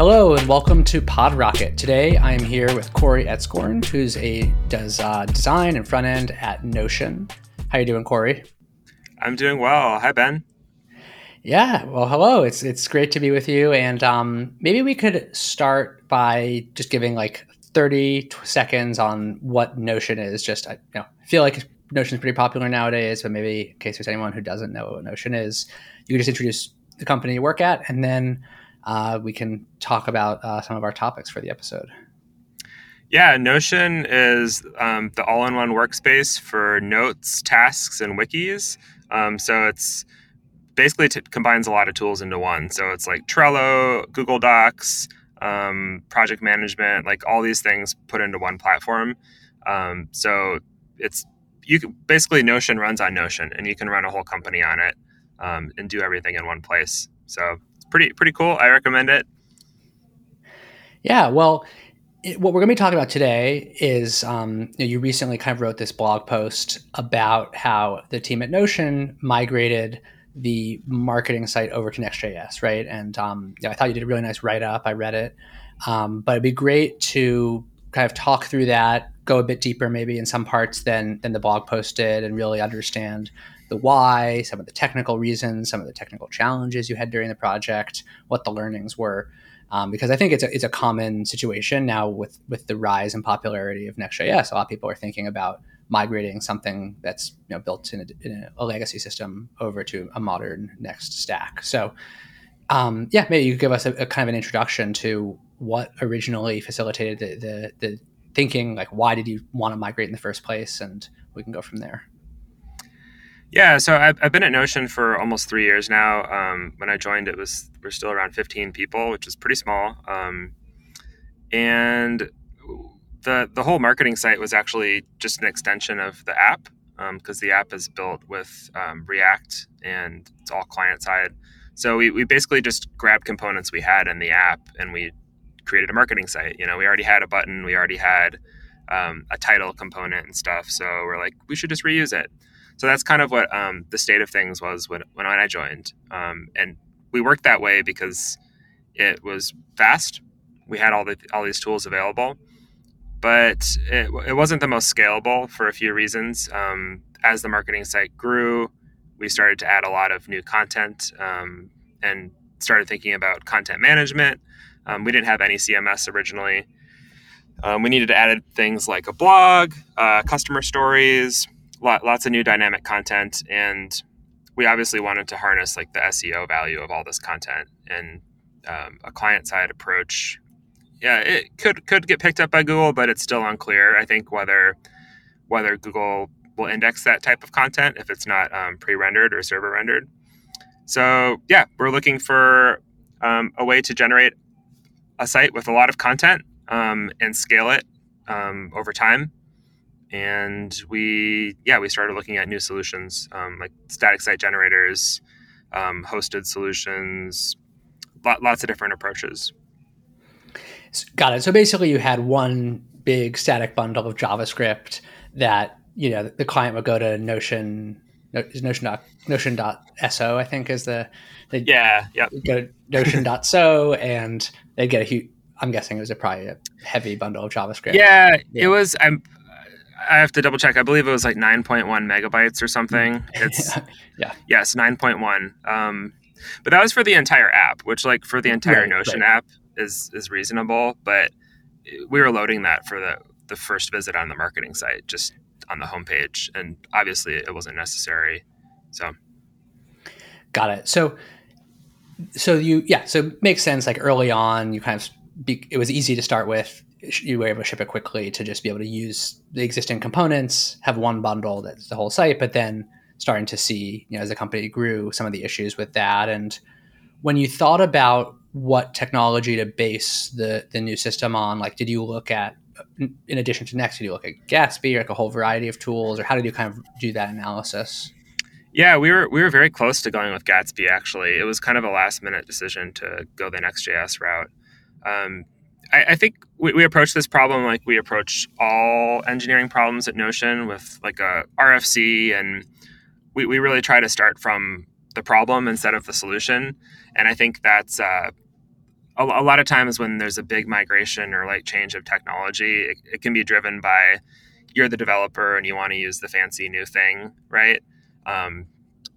Hello and welcome to PodRocket. Today I am here with Corey Etzkorn, who's does design and front end at Notion. How you doing, Corey? I'm doing well. Hi, Ben. Yeah. Well, hello. It's great to be with you. And maybe we could start by just giving like 30 seconds on what Notion is. I feel like Notion is pretty popular nowadays, but maybe in case there's anyone who doesn't know what Notion is, you could just introduce the company you work at, and then we can talk about some of our topics for the episode. Yeah, Notion is the all-in-one workspace for notes, tasks, and wikis. So it's basically combines a lot of tools into one. So it's like Trello, Google Docs, project management, like all these things put into one platform. So it's basically Notion runs on Notion, and you can run a whole company on it and do everything in one place. So pretty cool. I recommend it. Yeah, well, what we're going to be talking about today is you recently kind of wrote this blog post about how the team at Notion migrated the marketing site over to Next.js, right? And I thought you did a really nice write-up. I read it. But it'd be great to kind of talk through that, go a bit deeper maybe in some parts than the blog post did, and really understand the why, some of the technical reasons, some of the technical challenges you had during the project, what the learnings were, because I think it's a common situation now with the rise in popularity of Next.js. A lot of people are thinking about migrating something that's built in a legacy system over to a modern Next stack. So maybe you could give us a kind of an introduction to what originally facilitated the thinking, like why did you want to migrate in the first place, and we can go from there. Yeah, so I've been at Notion for almost 3 years now. When I joined, we're still around 15 people, which is pretty small. And the whole marketing site was actually just an extension of the app, because the app is built with React and it's all client side. So we basically just grabbed components we had in the app and we created a marketing site. We already had a button, we already had a title component and stuff. So we're like, we should just reuse it. So that's kind of what the state of things was when I joined. And we worked that way because it was fast. We had all these tools available, but it wasn't the most scalable for a few reasons. As the marketing site grew, we started to add a lot of new content and started thinking about content management. We didn't have any CMS originally. We needed to add things like a blog, customer stories, lots of new dynamic content, and we obviously wanted to harness like the SEO value of all this content, and a client-side approach. Yeah, it could get picked up by Google, but it's still unclear, I think, whether Google will index that type of content if it's not pre-rendered or server-rendered. So yeah, we're looking for a way to generate a site with a lot of content and scale it over time. And we started looking at new solutions, like static site generators, hosted solutions, lots of different approaches. Got it. So basically you had one big static bundle of JavaScript that, the client would go to Notion.so, I think is go to Notion.so and they'd get a huge, I'm guessing it was probably a heavy bundle of JavaScript. Yeah. It was, I have to double check. I believe it was like 9.1 megabytes or something. It's Yes, 9.1. But that was for the entire app, which like for the entire Notion app is reasonable. But we were loading that for the first visit on the marketing site, just on the homepage, and obviously it wasn't necessary. So, got it. So it makes sense. Like early on, you kind of it was easy to start with. You were able to ship it quickly to just be able to use the existing components, have one bundle that's the whole site, but then starting to see, as the company grew, some of the issues with that. And when you thought about what technology to base the new system on, like, did you look at, in addition to Next, did you look at Gatsby or like a whole variety of tools, or how did you kind of do that analysis? Yeah, we were very close to going with Gatsby, actually. It was kind of a last minute decision to go the Next.js route. I think we approach this problem like we approach all engineering problems at Notion, with like a RFC, and we really try to start from the problem instead of the solution. And I think that's a lot of times when there's a big migration or like change of technology, it can be driven by you're the developer and you want to use the fancy new thing, right?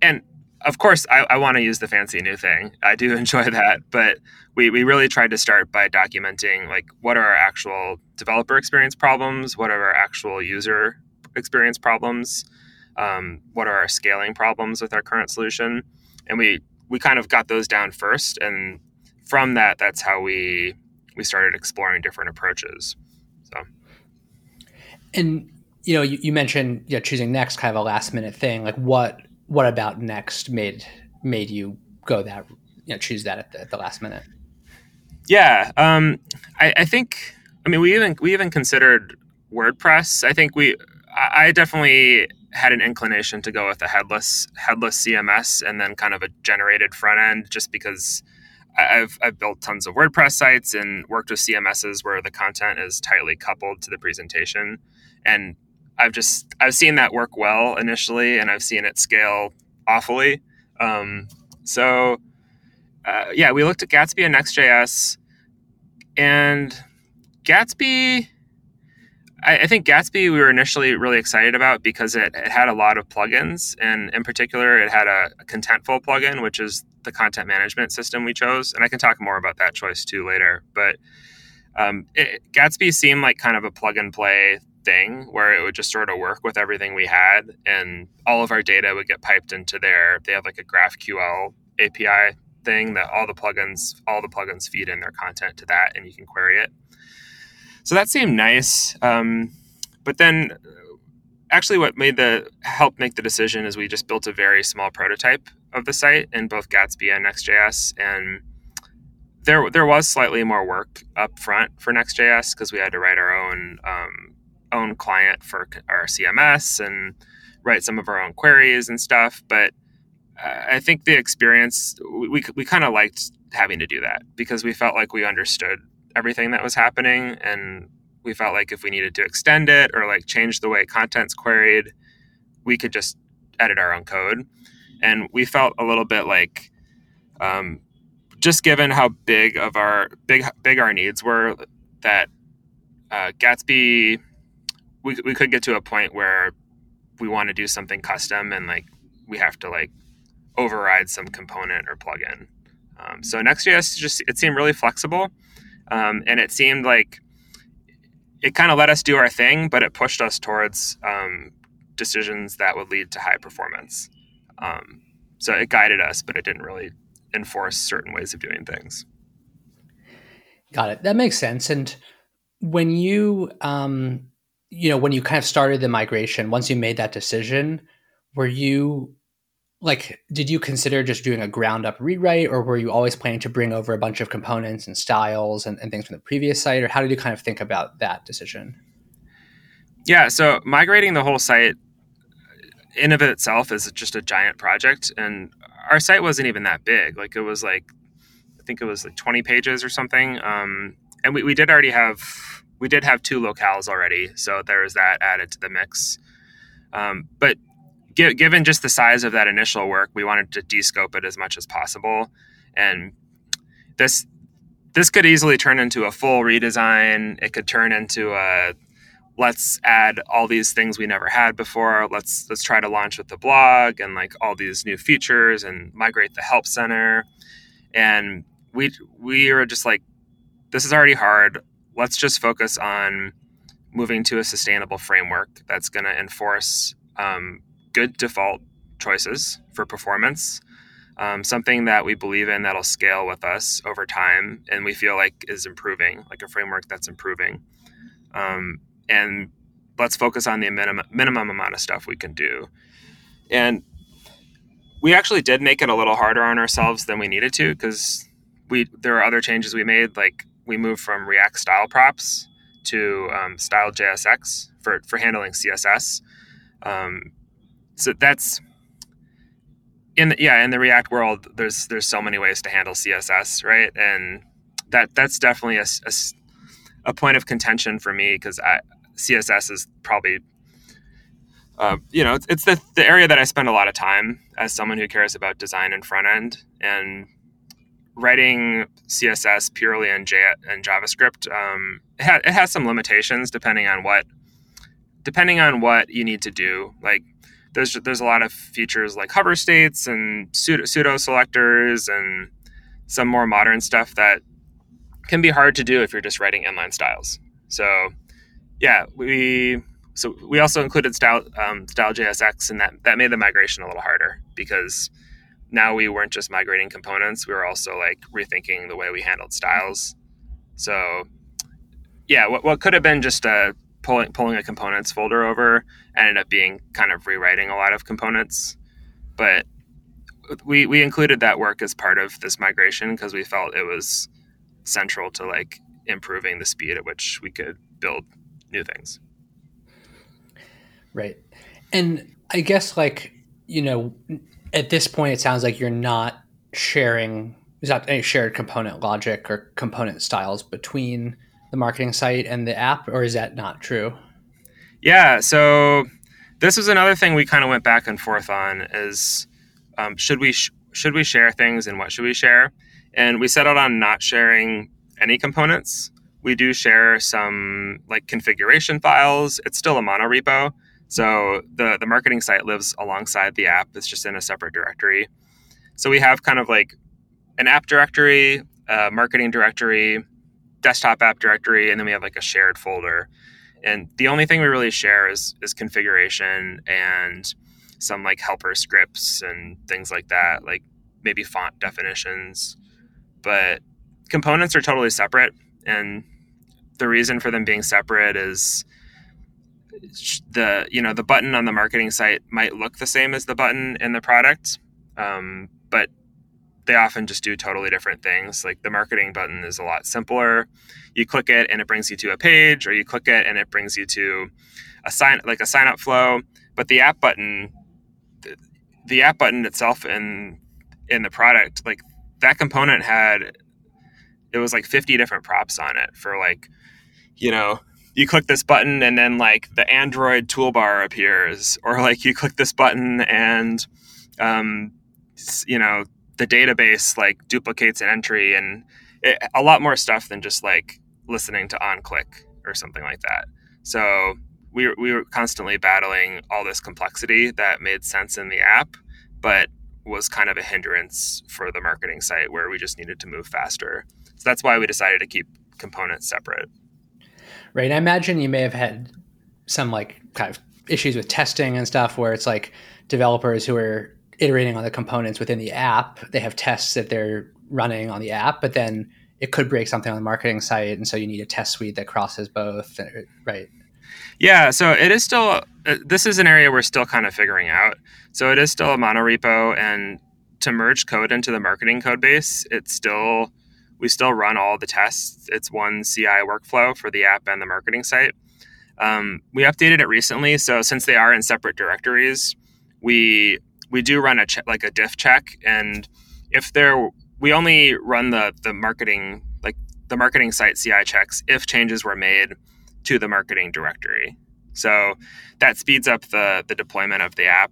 And of course, I want to use the fancy new thing. I do enjoy that, but we really tried to start by documenting like what are our actual developer experience problems, what are our actual user experience problems, what are our scaling problems with our current solution, and we kind of got those down first, and from that, that's how we started exploring different approaches. So, and you know, you mentioned choosing Next, kind of a last minute thing. Like what about Next made you go that, choose that at the last minute? Yeah. I think, I mean, we even considered WordPress. I think I definitely had an inclination to go with a headless CMS and then kind of a generated front end, just because I've built tons of WordPress sites and worked with CMSs where the content is tightly coupled to the presentation. And I've seen that work well initially, and I've seen it scale awfully. So we looked at Gatsby and Next.js, and Gatsby, I think Gatsby we were initially really excited about because it had a lot of plugins, and in particular, it had a Contentful plugin, which is the content management system we chose. And I can talk more about that choice too later, but Gatsby seemed like kind of a plug and play thing where it would just sort of work with everything we had, and all of our data would get piped into there. They have like a GraphQL API thing that all the plugins feed in their content to that, and you can query it. So that seemed nice. But then actually what helped make the decision is we just built a very small prototype of the site in both Gatsby and Next.js. And there was slightly more work up front for Next.js because we had to write our own client for our CMS and write some of our own queries and stuff. But I think the experience, we kind of liked having to do that because we felt like we understood everything that was happening, and we felt like if we needed to extend it or like change the way content's queried, we could just edit our own code. And we felt a little bit like, just given how big our needs were, that Gatsby, we could get to a point where we want to do something custom and like we have to like override some component or plugin. So Next.js it seemed really flexible. And it seemed like it kind of let us do our thing, but it pushed us towards decisions that would lead to high performance. So it guided us, but it didn't really enforce certain ways of doing things. Got it. That makes sense. And when you, when you kind of started the migration, once you made that decision, were you did you consider just doing a ground up rewrite, or were you always planning to bring over a bunch of components and styles and things from the previous site? Or how did you kind of think about that decision? Yeah, so migrating the whole site in of itself is just a giant project. And our site wasn't even that big. Like it was like, I think it was like 20 pages or something. And we did already have, we did have two locales already. So there was that added to the mix. But given just the size of that initial work, we wanted to descope it as much as possible. And this could easily turn into a full redesign. It could turn into a, let's add all these things we never had before. Let's try to launch with the blog and like all these new features and migrate the help center. And we were just like, this is already hard. Let's just focus on moving to a sustainable framework that's going to enforce good default choices for performance, something that we believe in that'll scale with us over time and we feel like is improving, like a framework that's improving. And let's focus on the minimum amount of stuff we can do. And we actually did make it a little harder on ourselves than we needed to because there were other changes we made, like we moved from React style props to style JSX for handling CSS. So that's in the React world, there's so many ways to handle CSS, right? And that's definitely a point of contention for me because CSS is probably, it's the area that I spend a lot of time as someone who cares about design and front end. And writing CSS purely in JavaScript, it has some limitations depending on what you need to do. Like there's a lot of features like hover states and pseudo selectors and some more modern stuff that can be hard to do if you're just writing inline styles. So yeah, we also included style JSX, and that made the migration a little harder because now we weren't just migrating components, we were also like rethinking the way we handled styles. So yeah, what could have been just a pulling a components folder over ended up being kind of rewriting a lot of components. But we included that work as part of this migration because we felt it was central to like improving the speed at which we could build new things. Right. And I guess at this point, it sounds like you're not sharing, there's not any shared component logic or component styles between the marketing site and the app, or is that not true? Yeah. So this was another thing we kind of went back and forth on is, should we share things and what should we share? And we settled on not sharing any components. We do share some like configuration files. It's still a monorepo. So the marketing site lives alongside the app. It's just in a separate directory. So we have kind of like an app directory, a marketing directory, desktop app directory, and then we have like a shared folder. And the only thing we really share is configuration and some like helper scripts and things like that, like maybe font definitions. But components are totally separate. And the reason for them being separate is the button on the marketing site might look the same as the button in the product, but they often just do totally different things. Like the marketing button is a lot simpler. You click it and it brings you to a page, or you click it and it brings you to a sign up flow. But the app button, itself in the product, like that component it was like 50 different props on it for like, you click this button and then like the Android toolbar appears, or like you click this button and, the database like duplicates an entry, and a lot more stuff than just like listening to on-click or something like that. So we were constantly battling all this complexity that made sense in the app, but was kind of a hindrance for the marketing site where we just needed to move faster. So that's why we decided to keep components separate. Right. I imagine you may have had some like kind of issues with testing and stuff where it's like developers who are iterating on the components within the app, they have tests that they're running on the app, but then it could break something on the marketing site. And so you need a test suite that crosses both. Right. Yeah. So it is still, this is an area we're still kind of figuring out. So it is still a monorepo, and to merge code into the marketing code base, we still run all the tests. It's one CI workflow for the app and the marketing site. We updated it recently, so since they are in separate directories, we do run a diff check, and if we only run the marketing site CI checks if changes were made to the marketing directory. So that speeds up the deployment of the app.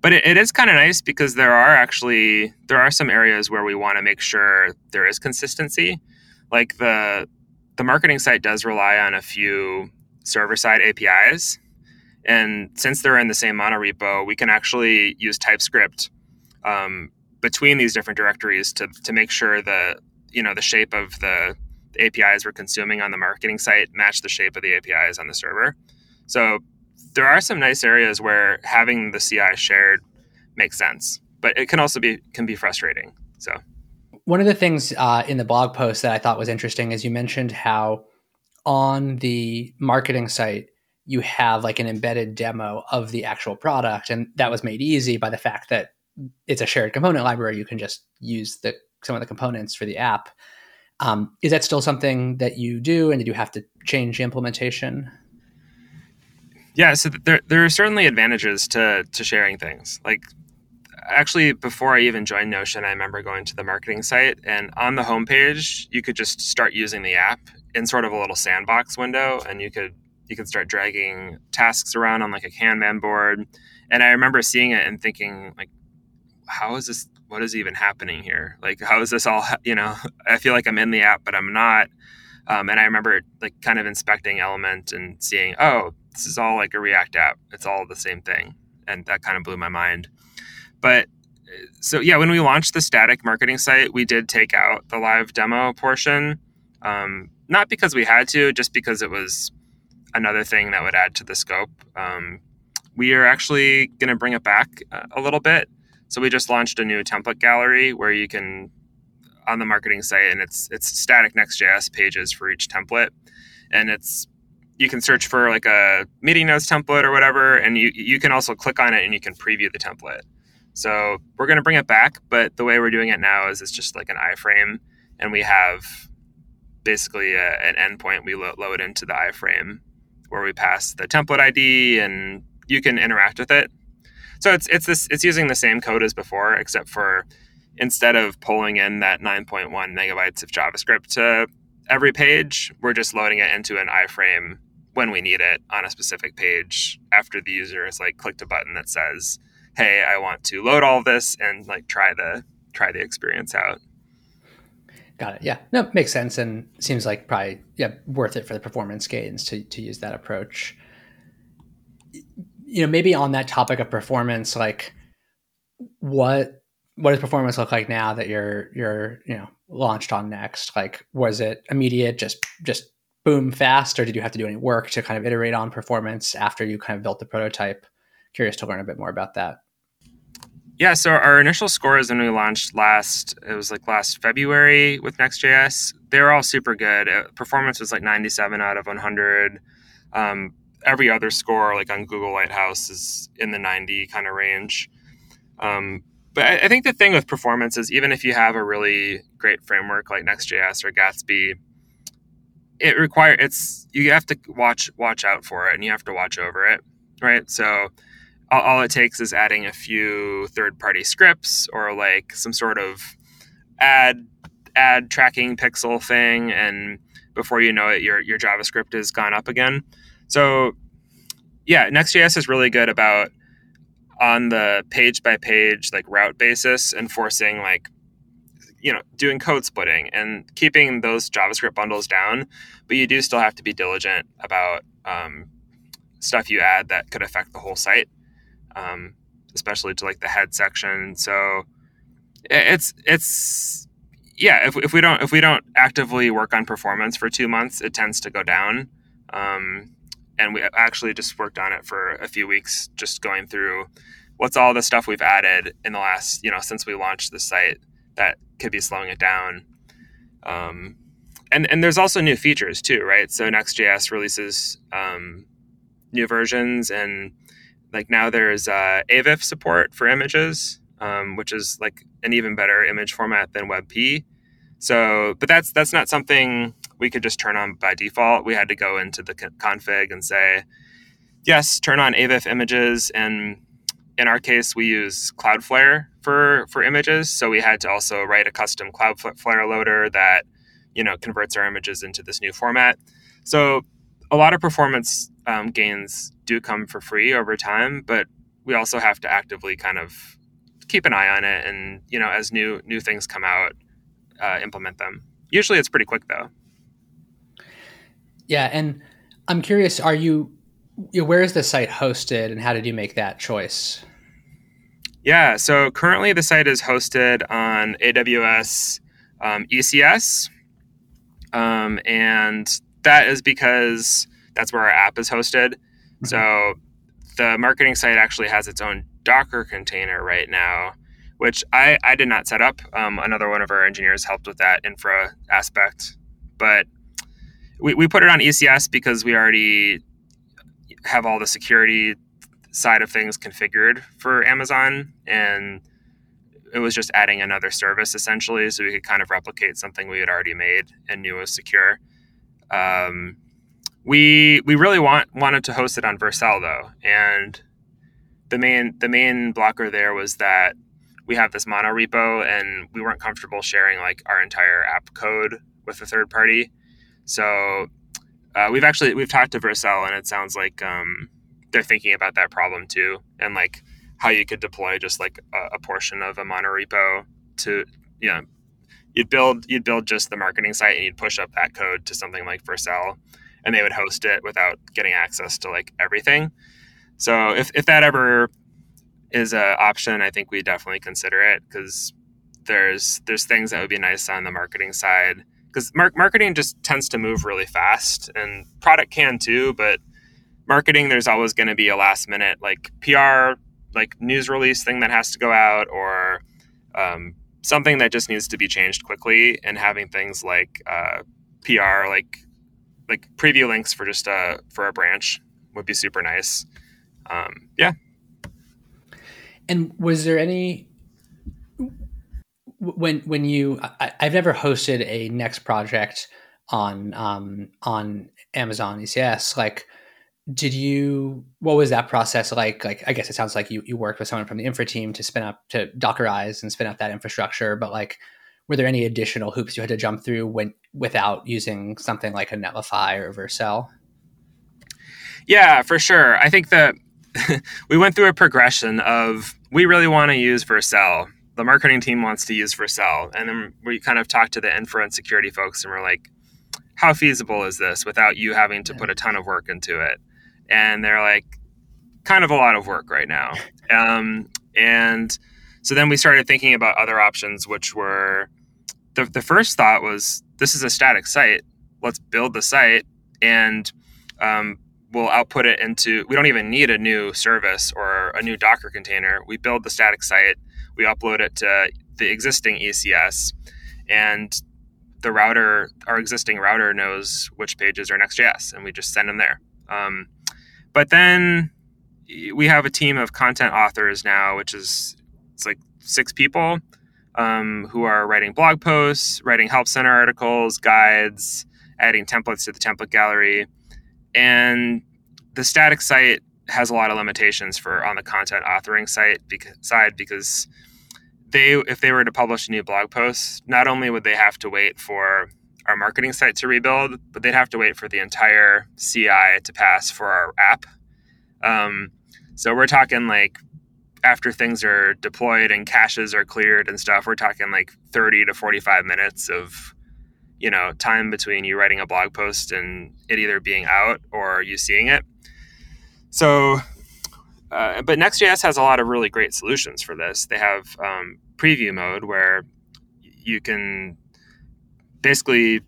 But it is kind of nice because there are some areas where we want to make sure there is consistency. Like the marketing site does rely on a few server-side APIs. And since they're in the same monorepo, we can actually use TypeScript between these different directories to make sure the shape of the APIs we're consuming on the marketing site match the shape of the APIs on the server. So there are some nice areas where having the CI shared makes sense, but it can also be frustrating. So one of the things in the blog post that I thought was interesting is you mentioned how on the marketing site, you have like an embedded demo of the actual product. And that was made easy by the fact that it's a shared component library. You can just use some of the components for the app. Is that still something that you do, and did you have to change the implementation? Yeah, so there are certainly advantages to sharing things. Like, actually, before I even joined Notion, I remember going to the marketing site, and on the homepage, you could just start using the app in sort of a little sandbox window, and you could start dragging tasks around on like a Kanban board. And I remember seeing it and thinking, like, how is this? what is even happening here? Like, how is this all, you know, I feel like I'm in the app, but I'm not. And I remember like kind of inspecting Element and seeing, oh, this is all like a React app. It's all the same thing. And that kind of blew my mind. But so yeah, when we launched the static marketing site, we did take out the live demo portion. Not because we had to, just because it was another thing that would add to the scope. We are actually going to bring it back a little bit. So we just launched a new template gallery where you can, on the marketing site, and it's static Next.js pages for each template. And it's, you can search for like a meeting notes template or whatever, and you can also click on it and you can preview the template. So we're going to bring it back, but the way we're doing it now is it's just like an iframe, and we have basically an endpoint we load into the iframe where we pass the template ID and you can interact with it. So it's using the same code as before, except for instead of pulling in that 9.1 megabytes of JavaScript to every page, we're just loading it into an iframe when we need it on a specific page after the user has like clicked a button that says, hey, I want to load all this and like try the experience out. Got it. Yeah. No, makes sense. And seems like probably worth it for the performance gains to use that approach. You know, maybe on that topic of performance, like what does performance look like now that you're you know, launched on Next? Like, was it immediate, just boom fast, or did you have to do any work to kind of iterate on performance after you kind of built the prototype? Curious to learn a bit more about that. Yeah, so our initial scores when we launched last February with Next.js, they were all super good. Performance was like 97 out of 100. Every other score, like on Google Lighthouse, is in the 90 kind of range. But I think the thing with performance is even if you have a really great framework like Next.js or Gatsby, you have to watch out for it and you have to watch over it, right? So all it takes is adding a few third-party scripts or like some sort of add tracking pixel thing, and before you know it, your JavaScript has gone up again. So yeah, Next.js is really good about on the page-by-page like route basis enforcing like, you know, doing code splitting and keeping those JavaScript bundles down, but you do still have to be diligent about stuff you add that could affect the whole site. Especially to like the head section. So if we don't actively work on performance for 2 months, it tends to go down. And we actually just worked on it for a few weeks, just going through what's all the stuff we've added in the last, you know, since we launched the site that could be slowing it down. And there's also new features too, right? So Next.js releases new versions, and like now there's AVIF support for images, which is like an even better image format than WebP. So, but that's not something we could just turn on by default. We had to go into the config and say, yes, turn on AVIF images. And in our case, we use Cloudflare for images. So we had to also write a custom Cloudflare loader that, you know, converts our images into this new format. So a lot of performance gains do come for free over time, but we also have to actively kind of keep an eye on it, and you know, as new things come out, implement them. Usually, it's pretty quick though. Yeah, and I'm curious: are you where is the site hosted, and how did you make that choice? Yeah, so currently the site is hosted on AWS ECS, and that is because that's where our app is hosted. Mm-hmm. So the marketing site actually has its own Docker container right now, which I did not set up. Another one of our engineers helped with that infra aspect. But we put it on ECS because we already have all the security side of things configured for Amazon. And it was just adding another service, essentially, so we could kind of replicate something we had already made and knew was secure. We really wanted to host it on Vercel though, and the main blocker there was that we have this mono repo, and we weren't comfortable sharing like our entire app code with a third party. So we've talked to Vercel, and it sounds like they're thinking about that problem too, and like how you could deploy just like a portion of a monorepo to, you know, you'd build just the marketing site and you'd push up that code to something like Vercel, and they would host it without getting access to like everything. So if that ever is an option, I think we definitely consider it, because there's things that would be nice on the marketing side, because marketing just tends to move really fast, and product can too, but marketing, there's always going to be a last minute like PR, like news release thing that has to go out, or something that just needs to be changed quickly. And having things like PR, like preview links for just for a branch would be super nice. Yeah. And was there any, when you, I've never hosted a Next project on Amazon ECS. like, what was that process like? Like, I guess it sounds like you worked with someone from the infra team to Dockerize and spin up that infrastructure. But like, were there any additional hoops you had to jump through without using something like a Netlify or Vercel? Yeah, for sure. I think that we went through a progression of, we really want to use Vercel. The marketing team wants to use Vercel. And then we kind of talked to the infra and security folks and we're like, how feasible is this without you having to put a ton of work into it? And they're like, kind of a lot of work right now. And so then we started thinking about other options, which were, the first thought was, this is a static site. Let's build the site and we'll output it into, we don't even need a new service or a new Docker container. We build the static site, we upload it to the existing ECS, and the router, our existing router, knows which pages are Next.js, and we just send them there. But then we have a team of content authors now, which is, it's like 6 people who are writing blog posts, writing help center articles, guides, adding templates to the template gallery. And the static site has a lot of limitations on the content authoring side because if they were to publish a new blog post, not only would they have to wait for our marketing site to rebuild, but they'd have to wait for the entire CI to pass for our app. So we're talking like, after things are deployed and caches are cleared and stuff, we're talking like 30 to 45 minutes of, you know, time between you writing a blog post and it either being out or you seeing it. So, but Next.js has a lot of really great solutions for this. They have preview mode where you can basically,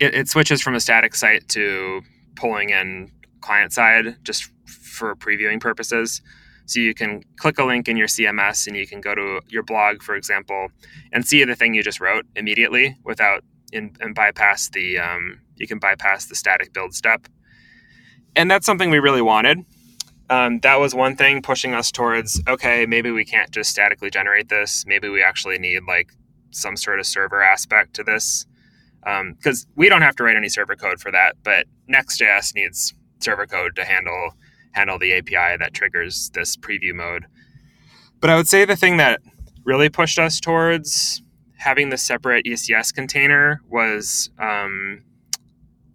it switches from a static site to pulling in client side just for previewing purposes. So you can click a link in your CMS and you can go to your blog, for example, and see the thing you just wrote immediately without, and bypass the, you can bypass the static build step. And that's something we really wanted. That was one thing pushing us towards, okay, maybe we can't just statically generate this. Maybe we actually need like some sort of server aspect to this. Because we don't have to write any server code for that, but Next.js needs server code to handle the API that triggers this preview mode. But I would say the thing that really pushed us towards having the separate ECS container was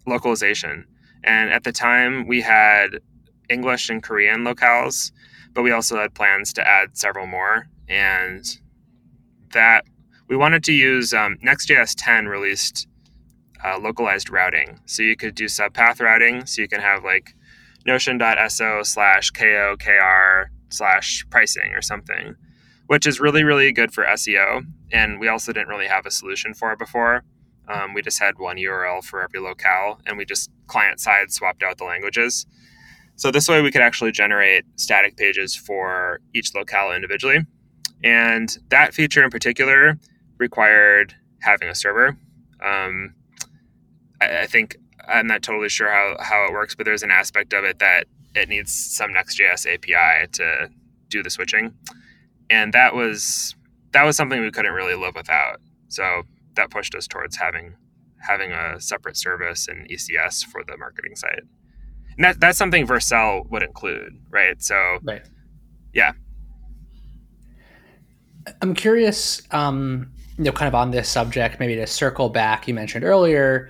localization. And at the time we had English and Korean locales, but we also had plans to add several more. And that we wanted to use Next.js 10 released localized routing. So you could do subpath routing. So you can have like notion.so/kokr/pricing or something, which is really, really good for SEO. And we also didn't really have a solution for it before. We just had one URL for every locale, and we just client-side swapped out the languages. So this way we could actually generate static pages for each locale individually. And that feature in particular required having a server. I think, I'm not totally sure how it works, but there's an aspect of it that it needs some Next.js API to do the switching. And that was something we couldn't really live without. So that pushed us towards having a separate service and ECS for the marketing site. And that's something Vercel would include, right? So, right. Yeah. I'm curious, you know, kind of on this subject, maybe to circle back, you mentioned earlier,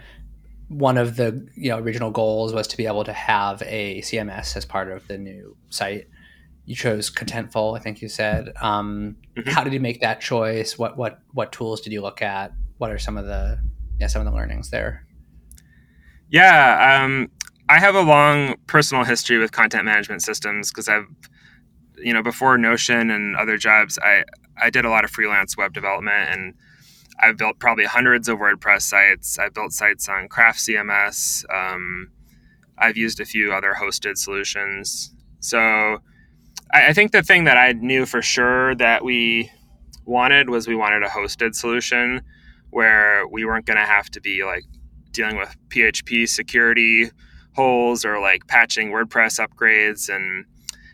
one of the, you know, original goals was to be able to have a CMS as part of the new site. you chose Contentful, I think you said. How did you make that choice? What tools did you look at? What are some of the learnings there? Yeah, I have a long personal history with content management systems because I've, before Notion and other jobs, I did a lot of freelance web development, and I've built probably hundreds of WordPress sites. I've built sites on Craft CMS. I've used a few other hosted solutions. So I think the thing that I knew for sure that we wanted was we wanted a hosted solution where we weren't going to have to be like dealing with PHP security holes or like patching WordPress upgrades. And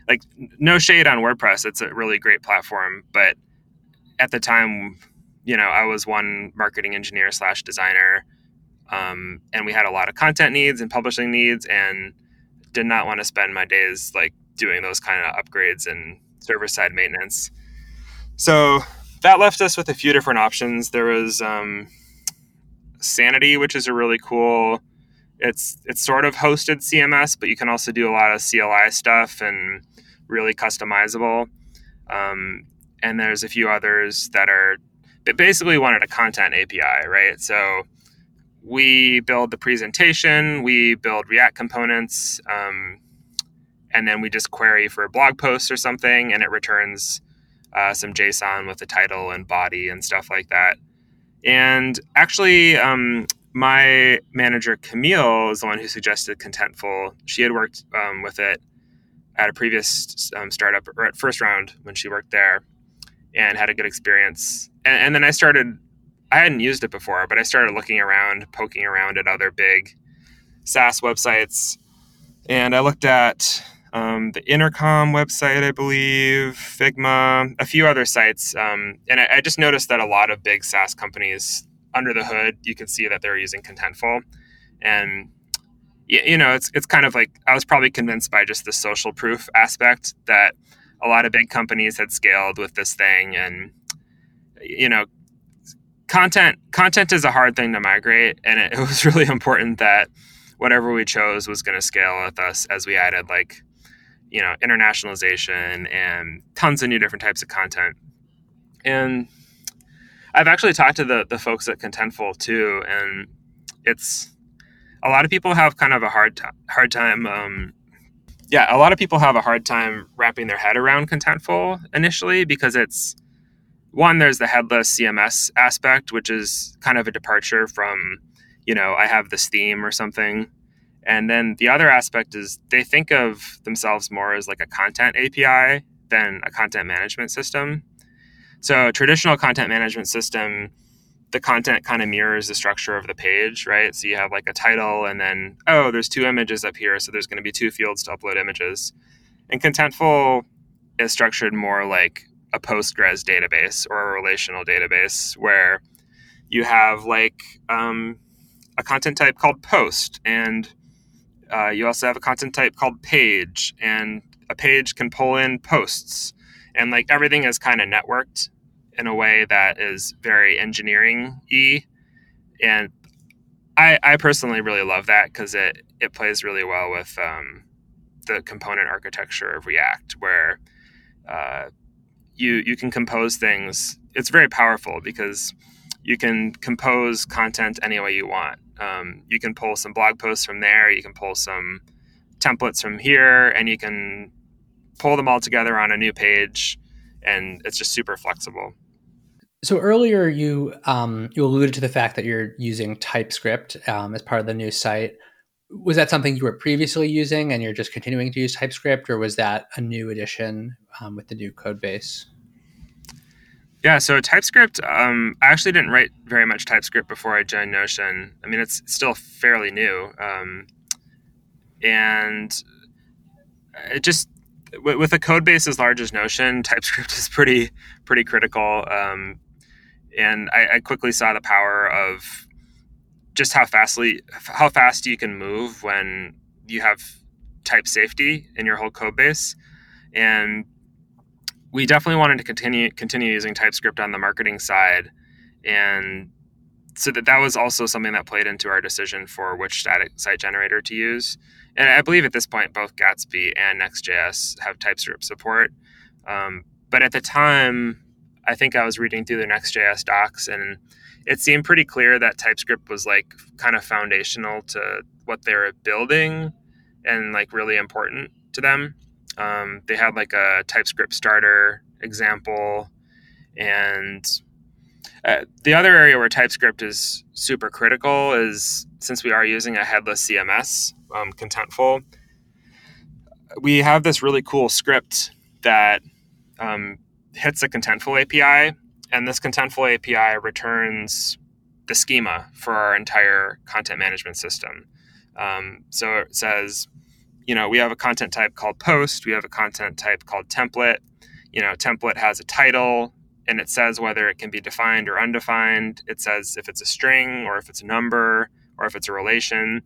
like, no shade on WordPress. It's a really great platform. But at the time, I was one marketing engineer / designer, and we had a lot of content needs and publishing needs, and did not want to spend my days like doing those kind of upgrades and server-side maintenance. So that left us with a few different options. There was Sanity, which is a really cool, it's sort of hosted CMS, but you can also do a lot of CLI stuff and really customizable. And there's a few others that are, it basically wanted a content API, right? So we build the presentation, we build React components, and then we just query for blog posts or something, and it returns some JSON with the title and body and stuff like that. And actually, my manager, Camille, is the one who suggested Contentful. She had worked with it at a previous startup, or at First Round when she worked there, and had a good experience. And then I hadn't used it before, but I started looking around, poking around at other big SaaS websites. And I looked at the Intercom website, I believe, Figma, a few other sites. And I just noticed that a lot of big SaaS companies, under the hood, you can see that they're using Contentful. And, it's kind of like, I was probably convinced by just the social proof aspect that a lot of big companies had scaled with this thing. And, content is a hard thing to migrate. And it was really important that whatever we chose was going to scale with us as we added internationalization and tons of new different types of content. And I've actually talked to the folks at Contentful too. And a lot of people have a hard time wrapping their head around Contentful initially because it's, one, there's the headless CMS aspect, which is kind of a departure from, I have this theme or something. And then the other aspect is they think of themselves more as like a content API than a content management system. So a traditional content management system, the content kind of mirrors the structure of the page, right? So you have like a title and then, there's two images up here. So there's going to be two fields to upload images. And Contentful is structured more like a Postgres database or a relational database where you have like a content type called post. And you also have a content type called page. And a page can pull in posts. And like everything is kind of networked in a way that is very engineering-y. And I personally really love that because it plays really well with the component architecture of React where you can compose things. It's very powerful because you can compose content any way you want. You can pull some blog posts from there. You can pull some templates from here. And you can pull them all together on a new page. And it's just super flexible. So earlier you alluded to the fact that you're using TypeScript as part of the new site. Was that something you were previously using and you're just continuing to use TypeScript, or was that a new addition with the new code base? Yeah, so TypeScript, I actually didn't write very much TypeScript before I joined Notion. I mean, it's still fairly new. And it just, with a code base as large as Notion, TypeScript is pretty critical. And I quickly saw the power of just how fast you can move when you have type safety in your whole code base. And we definitely wanted to continue using TypeScript on the marketing side. And so that was also something that played into our decision for which static site generator to use. And I believe at this point, both Gatsby and Next.js have TypeScript support. But at the time, I think I was reading through the Next.js docs, and it seemed pretty clear that TypeScript was like kind of foundational to what they were building and like really important to them. They had like a TypeScript starter example. And the other area where TypeScript is super critical is, since we are using a headless CMS, Contentful, we have this really cool script that hits a Contentful API. And this Contentful API returns the schema for our entire content management system. So it says, you know, we have a content type called post. We have a content type called template. You know, template has a title, and it says whether it can be defined or undefined. It says if it's a string or if it's a number or if it's a relation.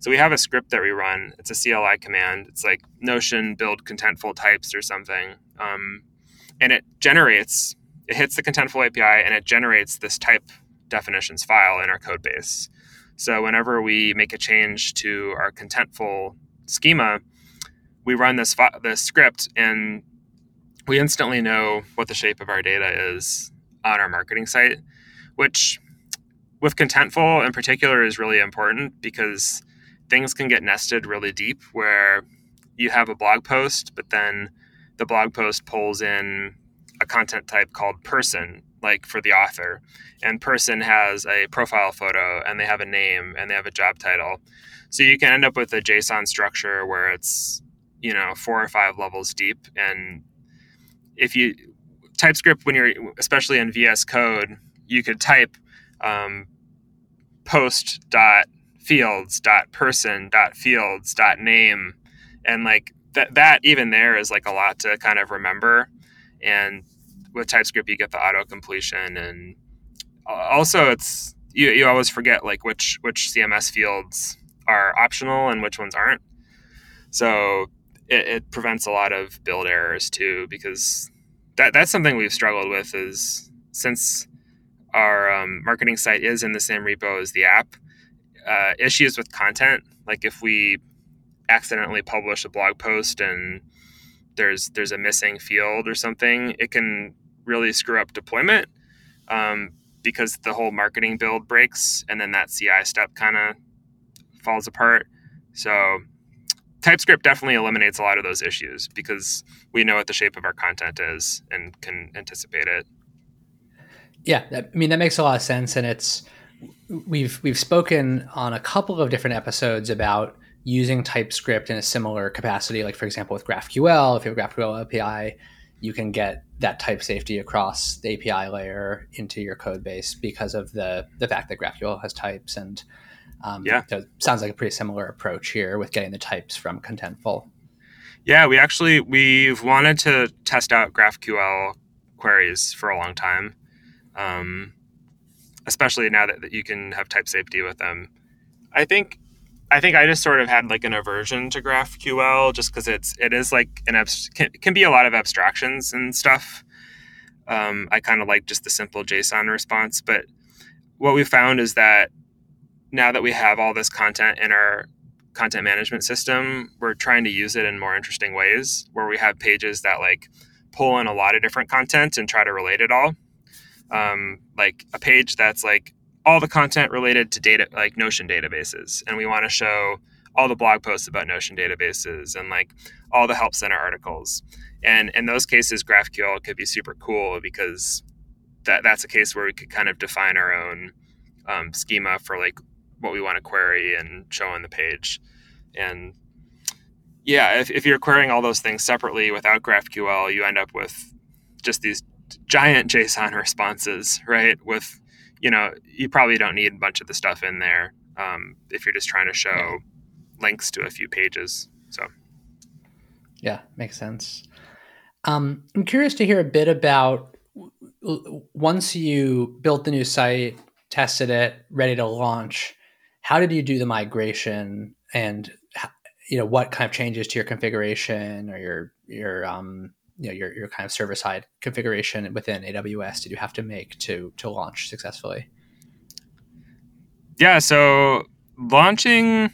So we have a script that we run. It's a CLI command. It's like Notion build Contentful types or something. And it generates, it hits the Contentful API, and it generates this type definitions file in our code base. So whenever we make a change to our Contentful schema, we run this script, and we instantly know what the shape of our data is on our marketing site, which with Contentful in particular is really important because things can get nested really deep where you have a blog post, but then the blog post pulls in a content type called person, like for the author, and person has a profile photo, and they have a name, and they have a job title. So you can end up with a JSON structure where it's, you know, 4 or 5 levels deep. And if you TypeScript, when you're especially in VS Code, you could type post.fields.person.fields.name, and like that even there is like a lot to kind of remember. And with TypeScript, you get the auto completion, and also it's you always forget like which CMS fields are optional and which ones aren't. So it prevents a lot of build errors too, because that's something we've struggled with is since our marketing site is in the same repo as the app, issues with content, like if we accidentally publish a blog post and there's a missing field or something, it can really screw up deployment because the whole marketing build breaks, and then that CI step kind of falls apart. So TypeScript definitely eliminates a lot of those issues because we know what the shape of our content is and can anticipate it. Yeah, I mean, that makes a lot of sense. And we've spoken on a couple of different episodes about using TypeScript in a similar capacity, like for example with GraphQL. If you have a GraphQL API, you can get that type safety across the API layer into your code base because of the fact that GraphQL has types. And so it sounds like a pretty similar approach here with getting the types from Contentful. Yeah, we've wanted to test out GraphQL queries for a long time, especially now that you can have type safety with them. I think I just sort of had like an aversion to GraphQL just because it is like can be a lot of abstractions and stuff. I kind of like just the simple JSON response. But what we found is that now that we have all this content in our content management system, we're trying to use it in more interesting ways where we have pages that like pull in a lot of different content and try to relate it all. Like a page that's like all the content related to data, like Notion databases. And we want to show all the blog posts about Notion databases and like all the Help Center articles. And in those cases, GraphQL could be super cool because that's a case where we could kind of define our own schema for like what we want to query and show on the page. And yeah, if you're querying all those things separately without GraphQL, you end up with just these giant JSON responses, right? With, you know, you probably don't need a bunch of the stuff in there if you're just trying to show links to a few pages. So, yeah, makes sense. I'm curious to hear a bit about once you built the new site, tested it, ready to launch, how did you do the migration, and you know what kind of changes to your configuration or your kind of server side configuration within AWS did you have to make to launch successfully? Yeah, so launching,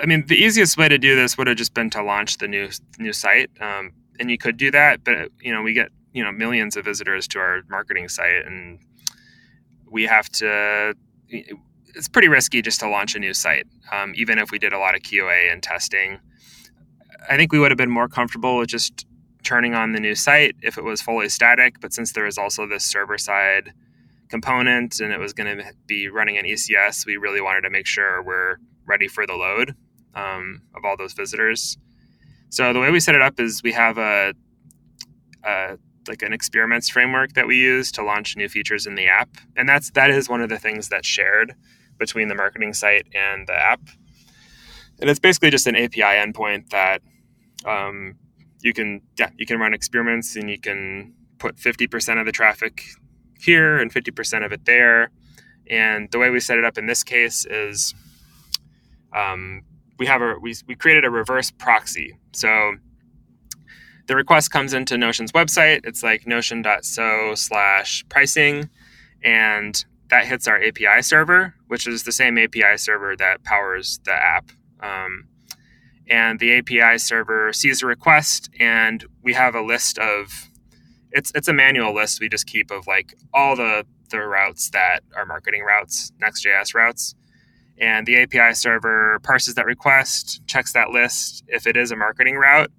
I mean, the easiest way to do this would have just been to launch the new site. And you could do that, but, you know, we get, you know, millions of visitors to our marketing site, and we have to, it's pretty risky just to launch a new site, even if we did a lot of QA and testing. I think we would have been more comfortable with just turning on the new site if it was fully static, but since there is also this server-side component and it was going to be running an ECS, we really wanted to make sure we're ready for the load of all those visitors. So the way we set it up is we have an experiments framework that we use to launch new features in the app, and that is one of the things that's shared between the marketing site and the app. And it's basically just an API endpoint that you can run experiments, and you can put 50% of the traffic here and 50% of it there. And the way we set it up in this case is we created a reverse proxy. So the request comes into Notion's website. It's like notion.so/pricing, and that hits our API server, which is the same API server that powers the app. And the API server sees a request, and we have a list of, it's a manual list we just keep of like all the routes that are marketing routes, Next.js routes. And the API server parses that request, checks that list. If it is a marketing route,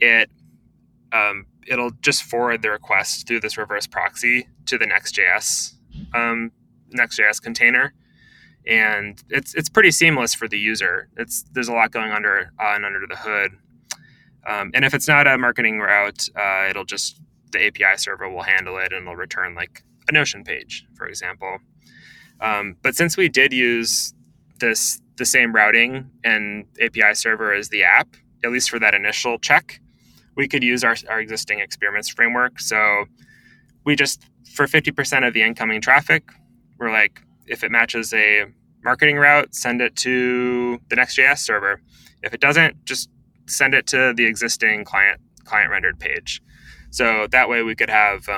it'll just forward the request through this reverse proxy to the Next.js container. And it's pretty seamless for the user. There's a lot going under the hood. And if it's not a marketing route, it'll just, the API server will handle it, and it'll return like a Notion page, for example. But since we did use the same routing and API server as the app, at least for that initial check, we could use our existing experiments framework. So we just, for 50% of the incoming traffic, we're like, if it matches a marketing route, send it to the Next.js server. If it doesn't, just send it to the existing client rendered page. So that way we could have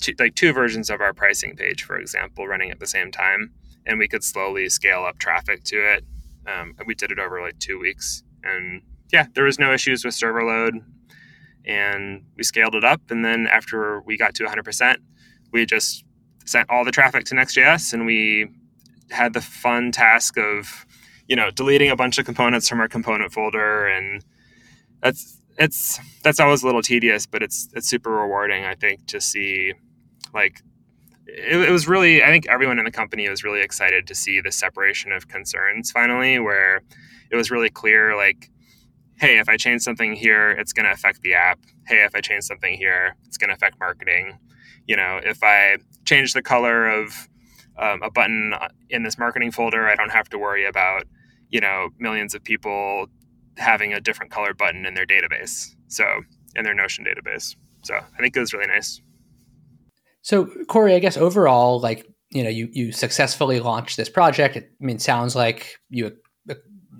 two versions of our pricing page, for example, running at the same time, and we could slowly scale up traffic to it. We did it over like 2 weeks, and yeah, there was no issues with server load, and we scaled it up. And then after we got to 100%, we just sent all the traffic to Next.js, and we had the fun task of, you know, deleting a bunch of components from our component folder. And that's always a little tedious, but it's super rewarding, I think, to see. Like, it was really, I think everyone in the company was really excited to see the separation of concerns finally, where it was really clear, like, hey, if I change something here, it's going to affect the app. Hey, if I change something here, it's going to affect marketing. You know, if I change the color of a button in this marketing folder, I don't have to worry about, you know, millions of people having a different colored button in their database. So, in their Notion database. So I think it was really nice. So Corey, I guess overall, like, you know, you successfully launched this project. I mean, it sounds like you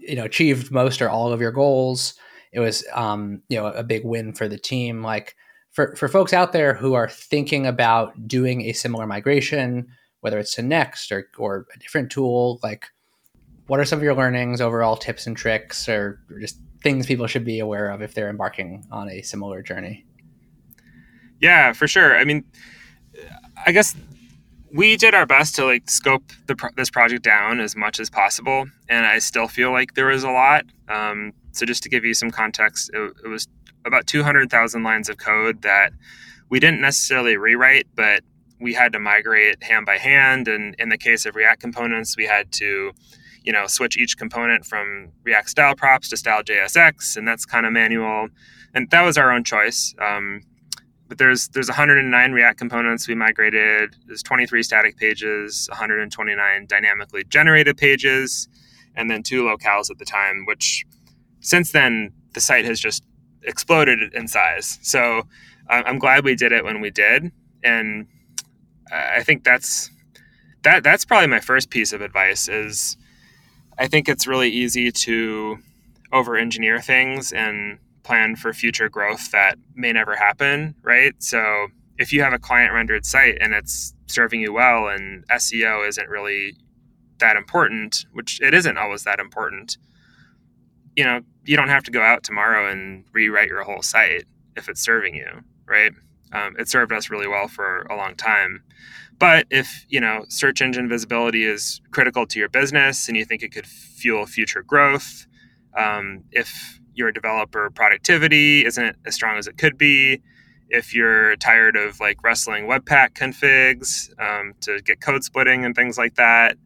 achieved most or all of your goals. It was, you know, a big win for the team. Like, for folks out there who are thinking about doing a similar migration, whether it's to Next or a different tool, like, what are some of your learnings, overall tips and tricks, or just things people should be aware of if they're embarking on a similar journey? Yeah, for sure. I mean, I guess we did our best to like scope this project down as much as possible, and I still feel like there was a lot. So just to give you some context, it was about 200,000 lines of code that we didn't necessarily rewrite, but we had to migrate hand by hand. And in the case of React components, we had to, you know, switch each component from React style props to style JSX, and that's kind of manual. And that was our own choice. But there's 109 React components we migrated. There's 23 static pages, 129 dynamically generated pages, and then 2 locales at the time, which since then the site has just exploded in size. So I'm glad we did it when we did. And I think that's probably my first piece of advice is, I think it's really easy to over-engineer things and plan for future growth that may never happen, right? So if you have a client-rendered site and it's serving you well and SEO isn't really that important, which it isn't always that important, you know, you don't have to go out tomorrow and rewrite your whole site if it's serving you, right? It served us really well for a long time. But if, you know, search engine visibility is critical to your business and you think it could fuel future growth, if your developer productivity isn't as strong as it could be, if you're tired of like wrestling Webpack configs to get code splitting and things like that,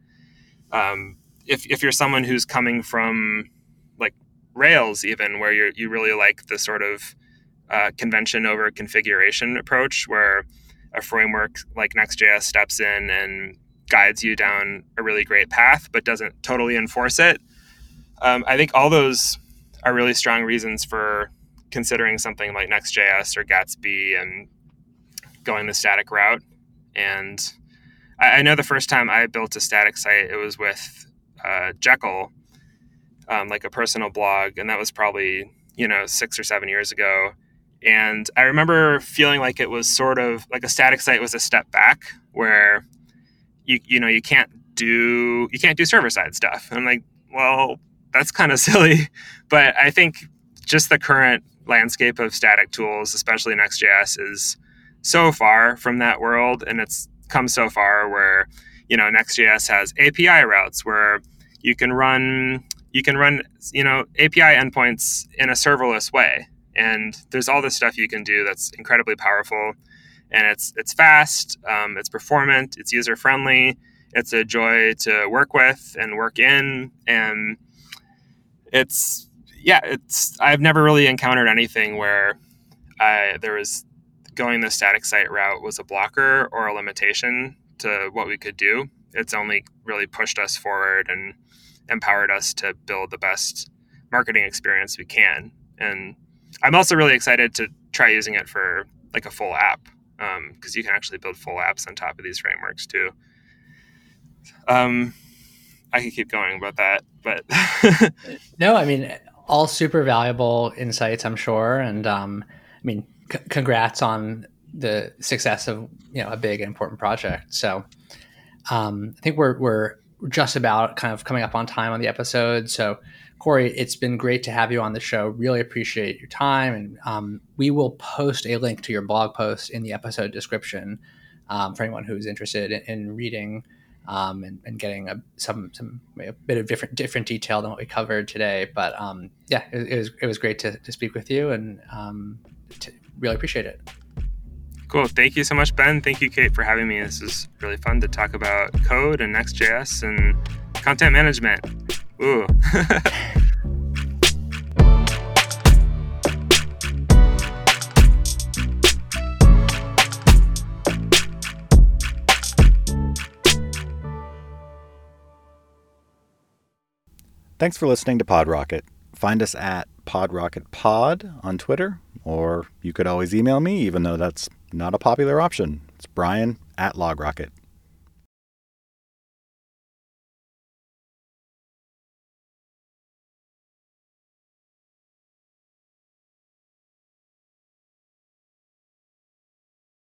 if you're someone who's coming from like Rails even, where you really like the sort of convention over configuration approach where a framework like Next.js steps in and guides you down a really great path but doesn't totally enforce it, I think all those are really strong reasons for considering something like Next.js or Gatsby and going the static route. And I know the first time I built a static site, it was with Jekyll, like a personal blog, and that was probably 6 or 7 years ago. And I remember feeling like it was sort of like a static site was a step back where you can't do server side stuff. And I'm like, well, that's kind of silly. But I think just the current landscape of static tools, especially Next.js, is so far from that world, and it's come so far where Next.js has API routes where you can run API endpoints in a serverless way. And there's all this stuff you can do that's incredibly powerful, and it's fast, it's performant, it's user friendly, it's a joy to work with and work in, and I've never really encountered anything where there was going the static site route was a blocker or a limitation to what we could do. It's only really pushed us forward and empowered us to build the best marketing experience we can. And I'm also really excited to try using it for like a full app, because you can actually build full apps on top of these frameworks too. I can keep going about that, but no, I mean, all super valuable insights, I'm sure. And congrats on the success of a big and important project. So I think we're just about kind of coming up on time on the episode. So Corey, it's been great to have you on the show. Really appreciate your time. And we will post a link to your blog post in the episode description for anyone who's interested in reading and getting a bit of different detail than what we covered today. But it was great to speak with you, and really appreciate it. Cool. Thank you so much, Ben. Thank you, Kate, for having me. This is really fun to talk about code and Next.js and content management. Ooh. Thanks for listening to PodRocket. Find us at PodRocketPod on Twitter, or you could always email me, even though that's not a popular option. It's Brian@LogRocket.